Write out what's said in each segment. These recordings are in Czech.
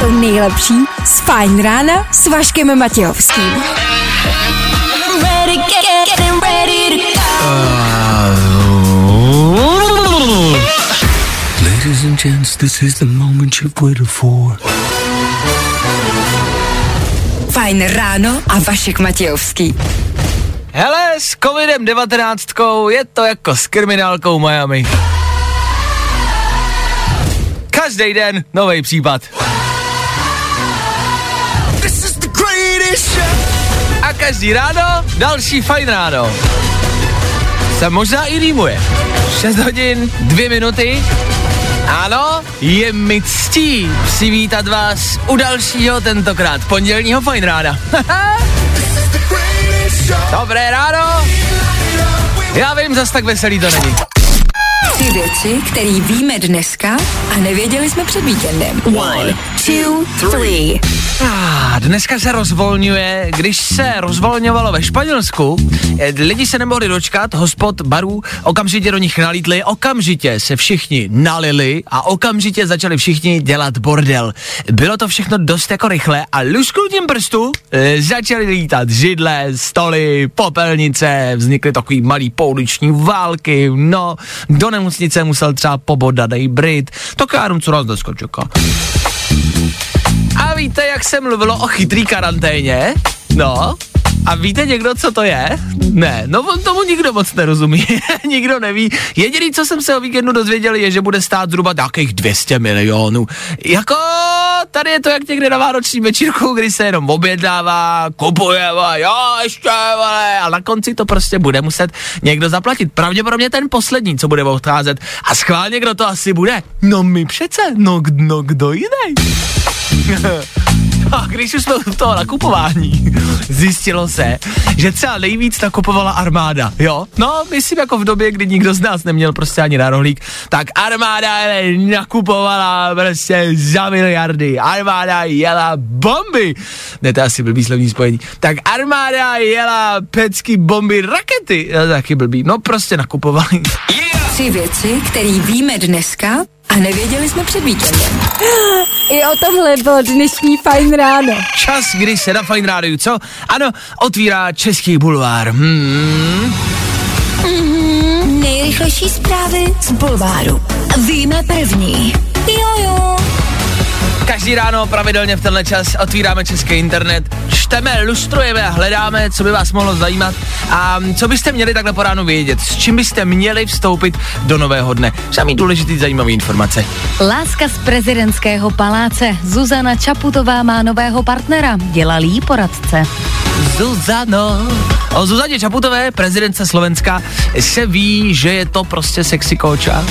To nejlepší z Fajn rána s Vaškem Matějovským. Ladies and gents, this is the moment you've waited for. Fajn ráno a Vašek Matějovský. Hele, s COVID-19 je to jako s kriminálkou Miami. Každý den nový případ. A každý ráno další fajn ráno. Se možná i rýmuje. 6 hodin, 2 minuty. Ano, je mi ctí přivítat vás u dalšího, tentokrát pondělního fajn rána. Dobré ráno. Já vím, zas tak veselý to není. Ty věci, který víme dneska a nevěděli jsme před víkendem. 1, 2, 3. Dneska se rozvolňuje, když se rozvolňovalo ve Španělsku, lidi se nemohli dočkat, hospod, barů, okamžitě do nich nalítli, okamžitě se všichni nalili a okamžitě začali všichni dělat bordel. Bylo to všechno dost jako rychle a lusknutím prstu začaly lítat židle, stoly, popelnice, vznikly takový malý pouliční války, no, do nemocnice musel třeba pobodat i Brit, to kárum, co nás dneska čeká. A víte, jak se mluvilo o chytrý karanténě? No, a víte někdo, co to je? Ne, no tomu nikdo moc nerozumí, nikdo neví. Jediný, co jsem se o víkendu dozvěděl, je, že bude stát zhruba nějakých 200 milionů. Jako, tady je to jak někde na vánoční večírku, kdy se jenom objednává, kupuje, jo, ještě, vole, a na konci to prostě bude muset někdo zaplatit. Pravděpodobně ten poslední, co bude odcházet. A schválně, kdo to asi bude? No my přece, no kdo jiný? A když už jsme u toho nakupování, zjistilo se, že třeba nejvíc nakupovala armáda, jo? No, myslím jako v době, kdy nikdo z nás neměl prostě ani na rohlík, tak armáda nakupovala prostě za miliardy, armáda jela bomby, ne, to je asi blbý slovní spojení, tak armáda jela pecky, bomby, rakety, to taky blbý, no prostě nakupovali. Yeah! 3 věci, které víme dneska a nevěděli jsme před víkendem. I o tomhle bylo dnešní Fajn ráno. Čas, kdy se na Fajn rádiu, co? Ano, otvírá Český bulvár. Nejrychlejší zprávy z bulváru. Víme první. Jojo. Každý ráno pravidelně v tenhle čas otvíráme český internet, čteme, lustrujeme a hledáme, co by vás mohlo zajímat a co byste měli takhle po ránu vědět, s čím byste měli vstoupit do nového dne. Samý důležitý zajímavý informace. Láska z prezidentského paláce. Zuzana Čaputová má nového partnera, dělal jí poradce. Zuzano. O Zuzaně Čaputové, prezidentce Slovenska, se ví, že je to prostě sexy kouča.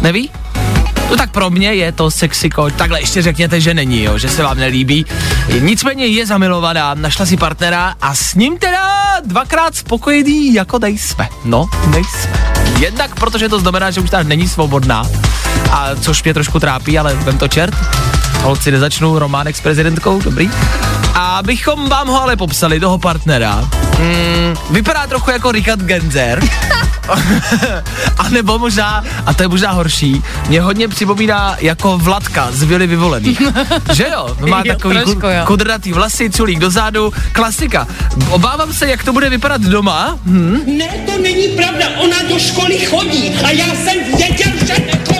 Neví? No tak pro mě je to sexy coach. Takhle ještě řekněte, že není, jo, že se vám nelíbí. Nicméně je zamilovaná, našla si partnera a s ním teda dvakrát spokojený jako nejsme. No, nejsme. Jednak protože to znamená, že už ta není svobodná, a což mě trošku trápí, ale vem to čert. Holci, nezačnou románek s prezidentkou, dobrý. A bychom vám ho ale popsali, toho partnera. Vypadá trochu jako Richard Genzer. A nebo možná, a to je možná horší, mě hodně připomíná jako Vladka z Vily Vyvolených. Že jo? Má takový kudrnatý vlasy, culík dozadu, klasika. Obávám se, jak to bude vypadat doma. Ne, to není pravda, ona do školy chodí a já jsem věděl, že nechodí.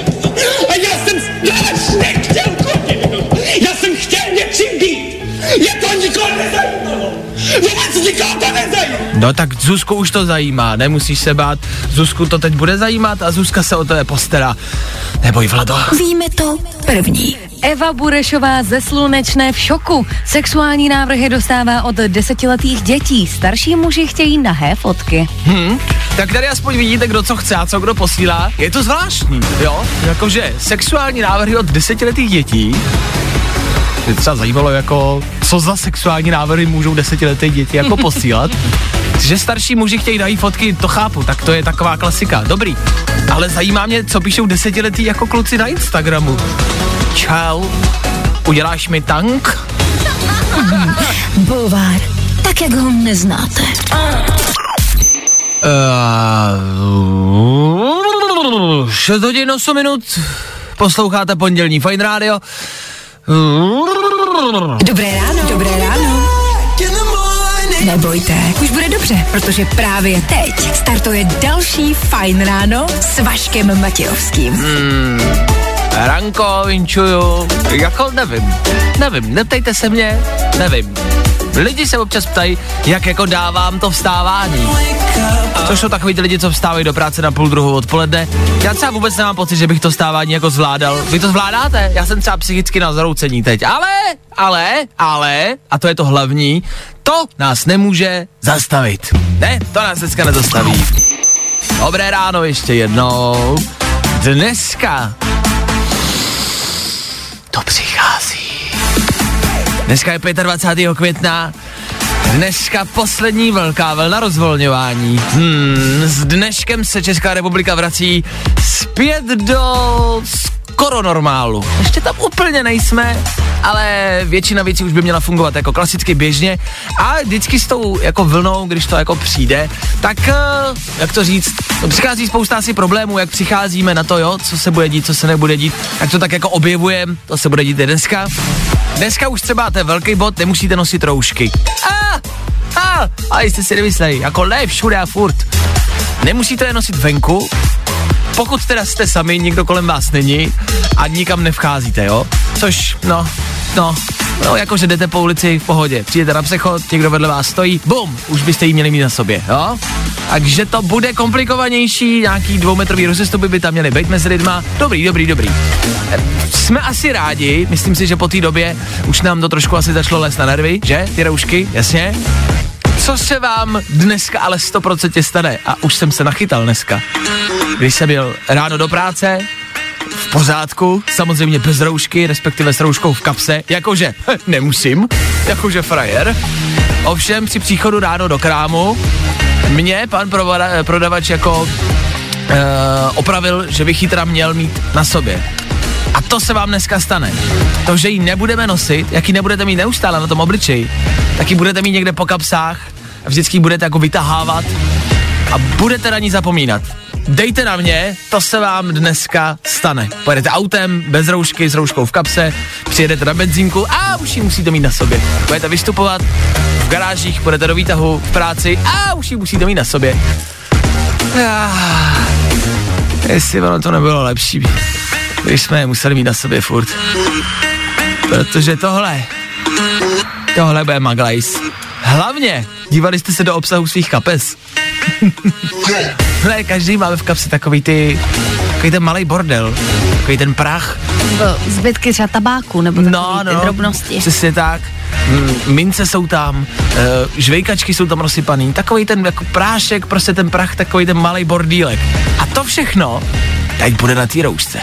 A já jsem strašně nechtěl chodit. Já jsem chtěl něčím být. Je to nikoho nezajímalo. Vůbec nikoho to nezajímalo. No tak Zuzku už to zajímá, nemusíš se bát. Zuzku to teď bude zajímat a Zuzka se o to je postará. Neboj, Vlado. Víme to první. Eva Burešová ze Slunečné v šoku. Sexuální návrhy dostává od 10letých dětí. Starší muži chtějí nahé fotky. Tak tady aspoň vidíte, kdo co chce a co kdo posílá. Je to zvláštní, jo? Jakože sexuální návrhy od 10letých dětí. Mě třeba zajímalo, jako, co za sexuální návrhy můžou desetileté děti jako posílat. Že starší muži chtějí dají fotky, to chápu, tak to je taková klasika, dobrý. Ale zajímá mě, co píšou desetiletí jako kluci na Instagramu. Čau, uděláš mi tank? Bulvár, tak jak ho neznáte. 6:08, posloucháte pondělní Fajn Rádio. Dobré ráno, dobré ráno. Nebojte, už bude dobře, protože právě teď startuje další Fajn ráno s Vaškem Matějovským. Ranko vinčuju, jako nevím, neptejte se mě, nevím. Lidi se občas ptají, jak jako dávám to vstávání. Což jsou takový ty lidi, co vstávají do práce na 11:30 odpoledne. Já třeba vůbec nemám pocit, že bych to vstávání jako zvládal. Vy to zvládáte? Já jsem třeba psychicky na zroucení teď. Ale, a to je to hlavní, to nás nemůže zastavit. Ne, to nás dneska nezastaví. Dobré ráno ještě jednou. Dneska to přichází. Dneska je 25. května, dneska poslední velká vlna rozvolňování. S dneškem se Česká republika vrací zpět do skoro normálu. Ještě tam úplně nejsme, ale většina věcí už by měla fungovat jako klasicky běžně a vždycky s tou jako vlnou, když to jako přijde, tak jak to říct, přichází spousta asi problémů, jak přicházíme na to, jo, co se bude dít, co se nebude dít, jak to tak jako objevujeme, to se bude dít i dneska. Dneska už třeba ten velký bod, nemusíte nosit roušky. A jste si nemysleli, jako lev, všude a furt. Nemusíte je nosit venku, pokud teda jste sami, nikdo kolem vás není a nikam nevcházíte, jo? Což, no, jakože jdete po ulici v pohodě, přijdete na přechod, někdo vedle vás stojí, bum, už byste ji měli mít na sobě, jo? Takže to bude komplikovanější, nějaký 2metrový rozestupy by tam měly být mezi lidma. Dobrý. Jsme asi rádi, myslím si, že po té době už nám to trošku asi začalo lézt na nervy, že? Ty roušky, jasně? Co se vám dneska ale 100% stane? A už jsem se nachytal dneska. Když jsem jel ráno do práce, v pořádku, samozřejmě bez roušky, respektive s rouškou v kapse, jakože nemusím, jakože frajer. Ovšem při příchodu ráno do krámu mě pan prodavač jako opravil, že bych ji teda měl mít na sobě. A to se vám dneska stane. To, že ji nebudeme nosit, jak ji nebudete mít neustále na tom obličeji, tak ji budete mít někde po kapsách a vždycky budete jako vytahávat a budete na ní zapomínat. Dejte na mě, to se vám dneska stane. Pojedete autem, bez roušky, s rouškou v kapse, přijedete na benzínku a už ji musíte mít na sobě. Budete vystupovat v garážích, budete do výtahu, v práci a už ji musíte mít na sobě. Jestli ono to nebylo lepší, když jsme je museli mít na sobě furt. Protože tohle bude maglajs. Hlavně dívali jste se do obsahu svých kapes. Ne, každý máme v kapsi takový ten malej bordel, takový ten prach. Zbytky třeba tabáku, nebo ty drobnosti. Přesně tak, mince jsou tam, žvejkačky jsou tam rozsypaný, takový ten jako prášek, prostě ten prach, takový ten malej bordílek. A to všechno teď bude na té roušce.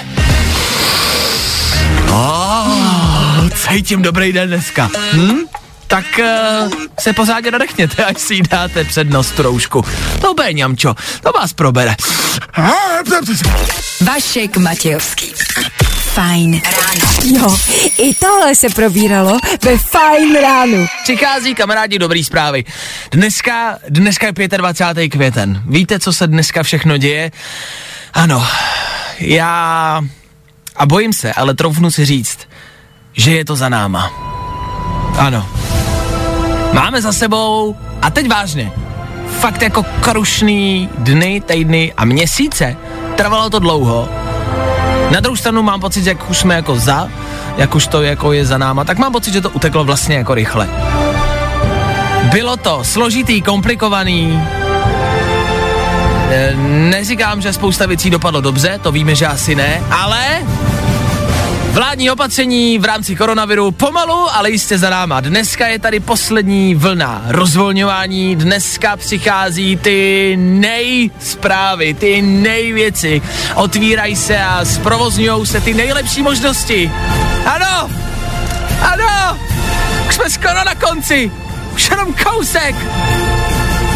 Cítím dobrý den dneska. Tak se pořádně nadechněte, až si dáte před nos tu roušku. Dobré, ňamčo, to vás probere. Vašek Matějovský. Fajn ráno. Jo, i tohle se probíralo ve Fajn ránu. Přichází, kamarádi, dobrý zprávy. Dneska je 25. květen. Víte, co se dneska všechno děje? Ano, a bojím se, ale troufnu si říct, že je to za náma. Ano. Máme za sebou, a teď vážně, fakt jako krušný dny, týdny a měsíce. Trvalo to dlouho. Na druhou stranu mám pocit, že jak už jsme jako jak už to jako je za náma, tak mám pocit, že to uteklo vlastně jako rychle. Bylo to složitý, komplikovaný. Neříkám, že spousta věcí dopadlo dobře, to víme, že asi ne, ale vládní opatření v rámci koronaviru pomalu, ale jistě za náma. Dneska je tady poslední vlna rozvolňování, dneska přichází ty nejzprávy, ty nejvěci. Otvírají se a zprovozňujou se ty nejlepší možnosti. Ano, už jsme skoro na konci, už jenom kousek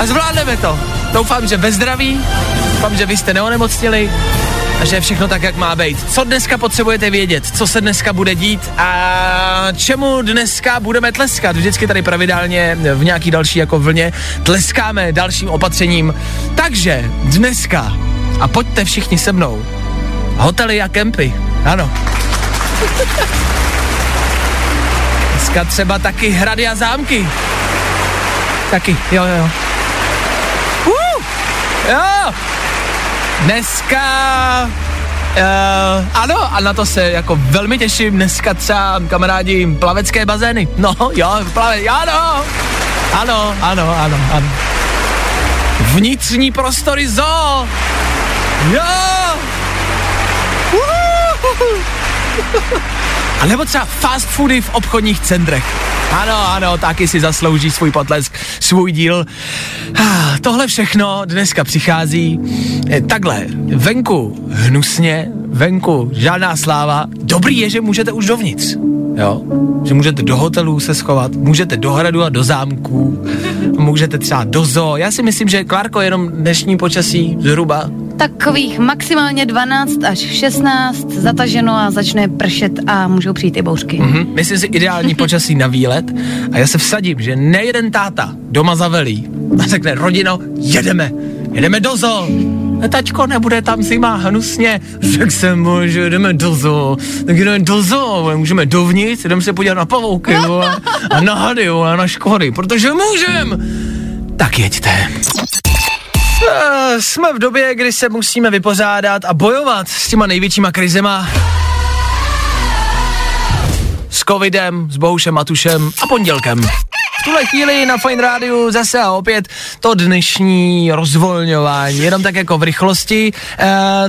a zvládneme to. Doufám, že ve zdraví, doufám, že vy jste neonemocnili a že je všechno tak, jak má být. Co dneska potřebujete vědět, co se dneska bude dít a čemu dneska budeme tleskat. Vždycky tady pravidelně v nějaký další jako vlně tleskáme dalším opatřením. Takže dneska, a pojďte všichni se mnou, Hotely a kempy, ano. Dneska třeba taky hrady a zámky. Taky, jo. Jo! Dneska... ano, a na to se jako velmi těším. Dneska třeba, kamarádi, plavecké bazény. No, jo, ano. Vnitřní prostory zoo. Jo! A nebo třeba fast foody v obchodních centrech. Ano, taky si zaslouží svůj potlesk, svůj díl. Tohle všechno dneska přichází. Takhle, venku hnusně, venku žádná sláva. Dobrý je, že můžete už dovnitř, jo? Že můžete do hotelů se schovat, můžete do hradu a do zámků, můžete třeba do zoo. Já si myslím, že Klárko, jenom dnešní počasí zhruba takových maximálně 12 až 16, zataženo a začne pršet a můžou přijít i bouřky. Myslím si, ideální počasí na výlet a já se vsadím, že nejeden táta doma zavelí a řekne, rodino, jedeme do zoo. Taťko, nebude tam zima, hnusně. Řekl jsem mu, že jdeme do zoo. Tak jdeme do zoo, můžeme dovnitř, jdeme se podívat na pavouky a na hady a na škory, protože můžem. Tak jeďte. Jsme v době, kdy se musíme vypořádat a bojovat s těma největšíma krizema. S covidem, s Bohušem Matušem a pondělkem. V tuhle chvíli na Fajn Rádiu zase a opět to dnešní rozvolňování. Jenom tak jako v rychlosti,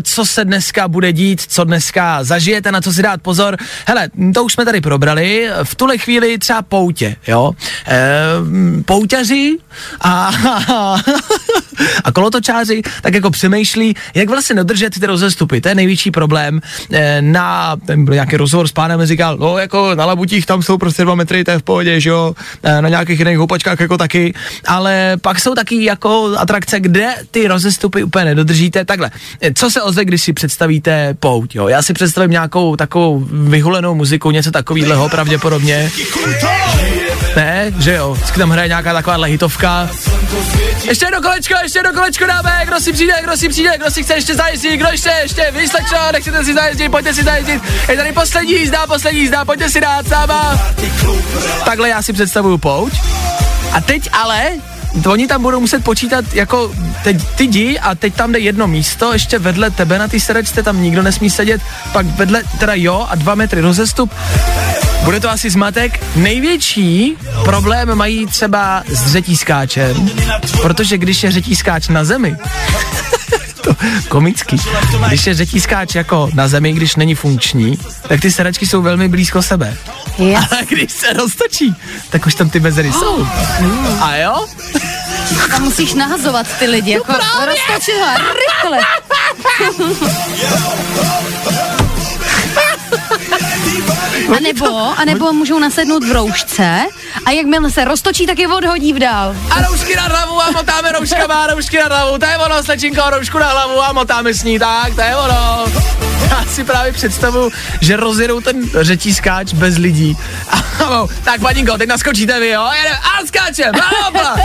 co se dneska bude dít, co dneska zažijete, na co si dát pozor. Hele, to už jsme tady probrali. V tuhle chvíli třeba poutě, jo. Poutaři a kolotočáři tak jako přemýšlí, jak vlastně dodržet ty rozestupy. To je největší problém. Ten byl nějaký rozhovor s pánem, říkal, no jako na Labutích tam jsou prostě 2 metry, to je v pohodě, že jo. Na nějakých jiných houpačkách jako taky, ale pak jsou taky jako atrakce, kde ty rozestupy úplně nedodržíte. Takhle, co se ozve, když si představíte pouť, jo? Já si představím nějakou takovou vyhulenou muziku, něco takovýhleho pravděpodobně. Ne, že jo, vždycky tam hraje nějaká takováhle hitovka. Ještě jedno kolečko dáme, kdo si přijde, kdo si chce ještě zajezdit, kdo chce ještě vyslečno, nechcete si zajezdit, pojďte si zajezdit, je tady poslední jízda, pojďte si dát sama. Takhle já si představuju pouť. A teď ale, oni tam budou muset počítat jako teď ty jdi a teď tam jde jedno místo, ještě vedle tebe na ty sedačce, tam nikdo nesmí sedět, pak vedle, teda jo, a 2 metry rozestup. Bude to asi zmatek. Největší problém mají třeba s řetískáčem, protože když je řetískáč na zemi, to komický, když je řetískáč jako na zemi, když není funkční, tak ty sedačky jsou velmi blízko sebe. Yes. Ale když se roztočí, tak už tam ty mezery jsou. A jo? Tam musíš nahazovat ty lidi, jako roztočit ho rychle. A nebo můžou nasednout v roušce a jakmile se roztočí, tak je odhodí v dál. A roušky na hlavu a motáme rouškama, a roušky na hlavu, to je ono, slečinko, roušku na hlavu a motáme s ní, tak, to je ono. Já si právě představu, že rozjedou ten řetískáč bez lidí. Tak, paninko, teď naskočíte vy, jo, jedeme a skáčem, a opla,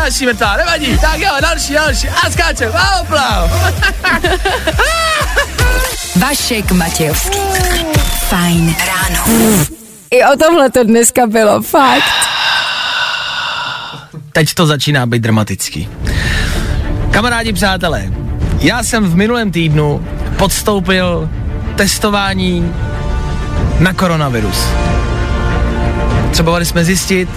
další mrtvá, nevadí, tak jo, další, a skáčem, a opla. Vašek Matějovský. Fajn ráno. I o tohle to dneska bylo, fakt. Teď to začíná být dramatický. Kamarádi, přátelé, já jsem v minulém týdnu podstoupil testování na koronavirus. Potřebovali jsme zjistit,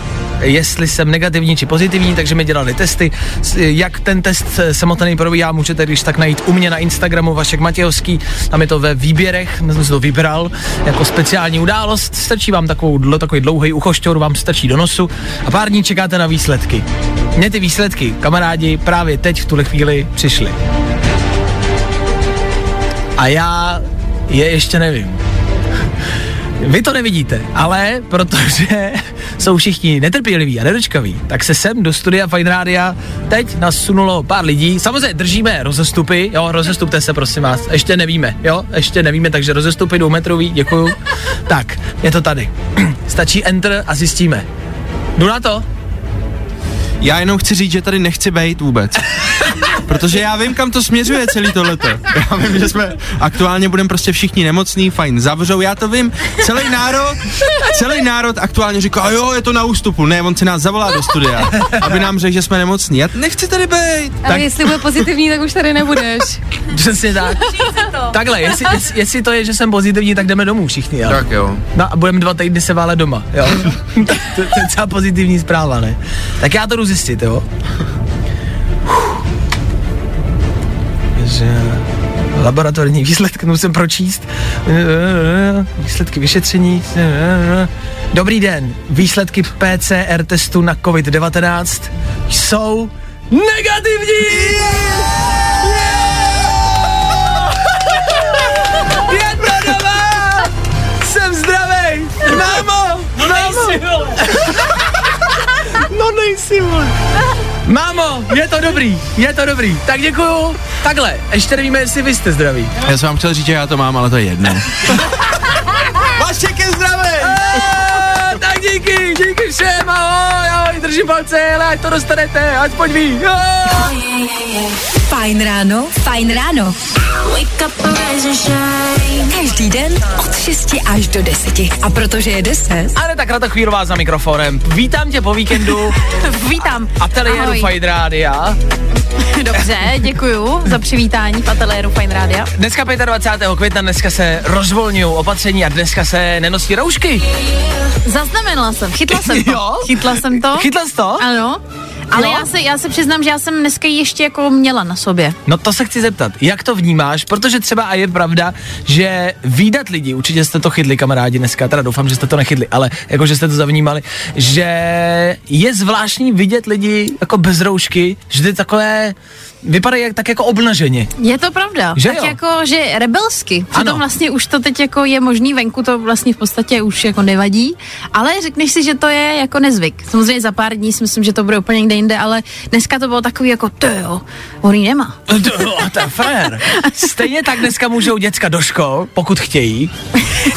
jestli jsem negativní či pozitivní, takže mi dělali testy. Jak ten test samotný probíhá, můžete když tak najít u mě na Instagramu Vašek Matějovský, tam je to ve výběrech, my jsem si to vybral jako speciální událost, strčí vám takový dlouhý uchošťor, vám strčí do nosu a pár dní čekáte na výsledky. Mně ty výsledky, kamarádi, právě teď v tuhle chvíli přišly. A já je ještě nevím. Vy to nevidíte, ale protože jsou všichni netrpěliví a nedočkaví, tak se sem do studia Fajn Rádia teď nasunulo pár lidí. Samozřejmě držíme rozestupy, jo, rozestupte se, prosím vás, ještě nevíme, takže rozestupy 2metrový, děkuju. Tak, je to tady. Stačí enter a zjistíme. Jdu na to? Já jenom chci říct, že tady nechci bejt vůbec. Protože já vím, kam to směřuje celý tohleto. Já vím, že jsme aktuálně budeme prostě všichni nemocní, fajn, zavřou, já to vím. Celý národ aktuálně říká, a jo, je to na ústupu. Ne, on si nás zavolá do studia, aby nám řekl, že jsme nemocní. Já nechci tady bejt. Ale tak, jestli bude pozitivní, tak už tady nebudeš. Přesně tak. Takhle, jestli to je, že jsem pozitivní, tak jdeme domů všichni, jo. Tak jo. No a budeme 2 týdny se válet doma, jo. To je celá pozitivní zpráva, ne? Tak já to jdu zjistit, jo. Že laboratorní výsledky musím pročíst. Výsledky vyšetření. Dobrý den. Výsledky PCR testu na COVID-19 jsou negativní! Je to doma! Jsem zdravý! Mámo! No nejsi, vole. Mámo, je to dobrý, tak děkuju. Takhle, ještě nevíme, jestli vy jste zdraví. Já jsem vám chtěl říct, že já to mám, ale to je jedno. Vašek je zdravý! Tak díky všem, ahoj, držím palce, ale ať to dostanete, aspoň vy. Fajn ráno. Každý den od 6 až do 10. A protože je 10. Ale tak Rada Chvírová za mikrofonem. Vítám tě po víkendu. Vítám. A ateliéru Fajn Rádia. Dobře, děkuju za přivítání v ateliéru Fajn Rádia. Dneska 25. května, dneska se rozvolňují opatření a dneska se nenosí roušky. Zaznamenala jsem, chytla jsem to. Chytla jsi to? Ano. Ale no? já se přiznám, že já jsem dneska ještě jako měla na sobě. No to se chci zeptat, jak to vnímáš, protože třeba a je pravda, že výdat lidi, určitě jste to chytli, kamarádi, dneska, teda doufám, že jste to nechytli, ale jako, že jste to zavnímali, že je zvláštní vidět lidi jako bez roušky, že ty takové vypadají tak jako obnaženě. Je to pravda, že tak jo? Jako, že rebelsky, přitom vlastně už to teď jako je možný venku, to vlastně v podstatě už jako nevadí, ale řekneš si, že to je jako nezvyk. Samozřejmě za pár dní si myslím, že to bude úplně někde jinde, ale dneska to bylo takový jako, tyjo, on jí nemá. To je fair. Stejně tak dneska můžou děcka do škol, pokud chtějí.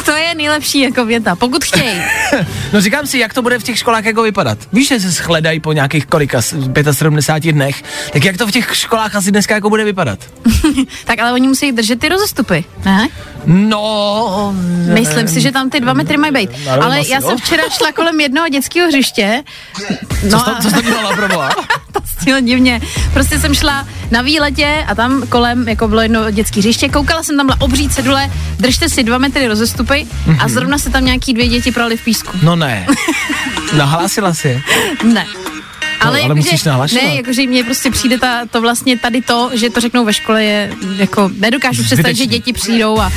To je nejlepší jako věta, pokud chtějí. No říkám si, jak to bude v těch školách jako vypadat. Víš, že se shledají po nějakých kolika, 75 dnech, tak jak to v těch školách asi dneska jako bude vypadat? Tak ale oni musí držet ty rozestupy, ne? No. Myslím si, že tam ty 2 metry mají být. Ale já jsem včera šla kolem jednoho dětského hřiště. No co jste dělala, proboha? To stílo divně. Prostě jsem šla na výletě a tam kolem jako bylo jedno dětské hřiště. Koukala jsem, tam byla obří cedule, držte si 2 metry rozestupy a zrovna se tam nějaký 2 děti prali v písku. No ne. Nahlásila jsi? Ne. Ale, jako, musíš nahlašovat. Ne, jakože mně prostě přijde to vlastně tady to, že to řeknou ve škole je jako, nedokážu představit, že děti přijdou a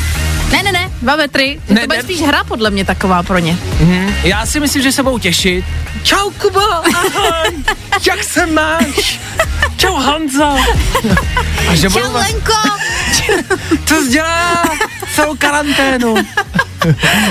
ne, 2 metry, ne, to bude spíš hra podle mě taková pro ně. Já si myslím, že se budou těšit. Čau Kubo, ahoj, jak se máš? Čau Hanzo. A že čau Lenko. To sdělá celou karanténu.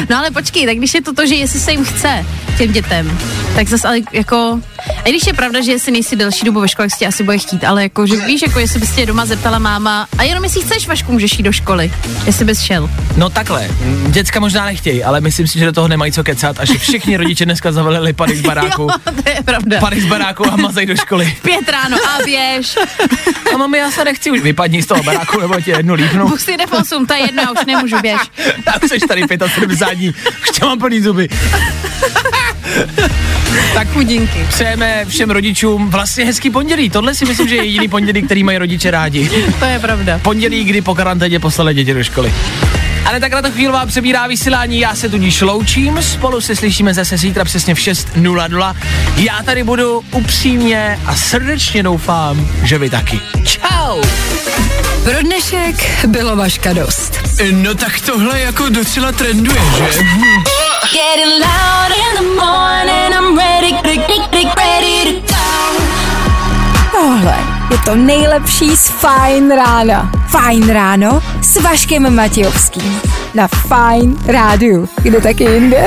No ale počkej, tak když je to, že jestli se jim chce těm dětem, tak zase ale jako, i když je pravda, že jestli nejsi delší dobu ve škole, tak si tě asi bude chtít, ale jako, že víš, jako jestli bys tě doma zeptala máma, a jenom jestli chceš, Vašku, můžeš jít do školy, jestli bys šel. No takhle, děcka možná nechtějí, ale myslím si, že do toho nemají co kecat, až všichni rodiče dneska zavalili pady z baráku. Jo, to je pravda. Pady z baráku a mazej do školy. 5 ráno a běž. A mami, já se nechci už, vypadni z toho baráku, nebo tě jednu lípnu. Bůh si jde v 8, to je jedno, já už nemůžu, běž. Tak seš tady 75 dní, už mám plný zuby. Tak chudinky. Přejeme všem rodičům vlastně hezký pondělí. Tohle si myslím, že je jediný pondělí, který mají rodiče rádi. To je pravda. Pondělí, kdy po karanténě poslali děti do školy. Ale tak na to chvílová přebírá vysílání, já se tudíž loučím, spolu se slyšíme zase zítra přesně v 6:00. Já tady budu upřímně a srdečně doufám, že vy taky. Čau! Pro dnešek bylo Vaška dost. No tak tohle jako docela trenduje, že? Getting loud in the morning, I'm ready to go. Tohle je to nejlepší z Fajn rána. Fajn ráno s Vaškem Matějovským. Na Fajn rádiu. Kde taky jinde?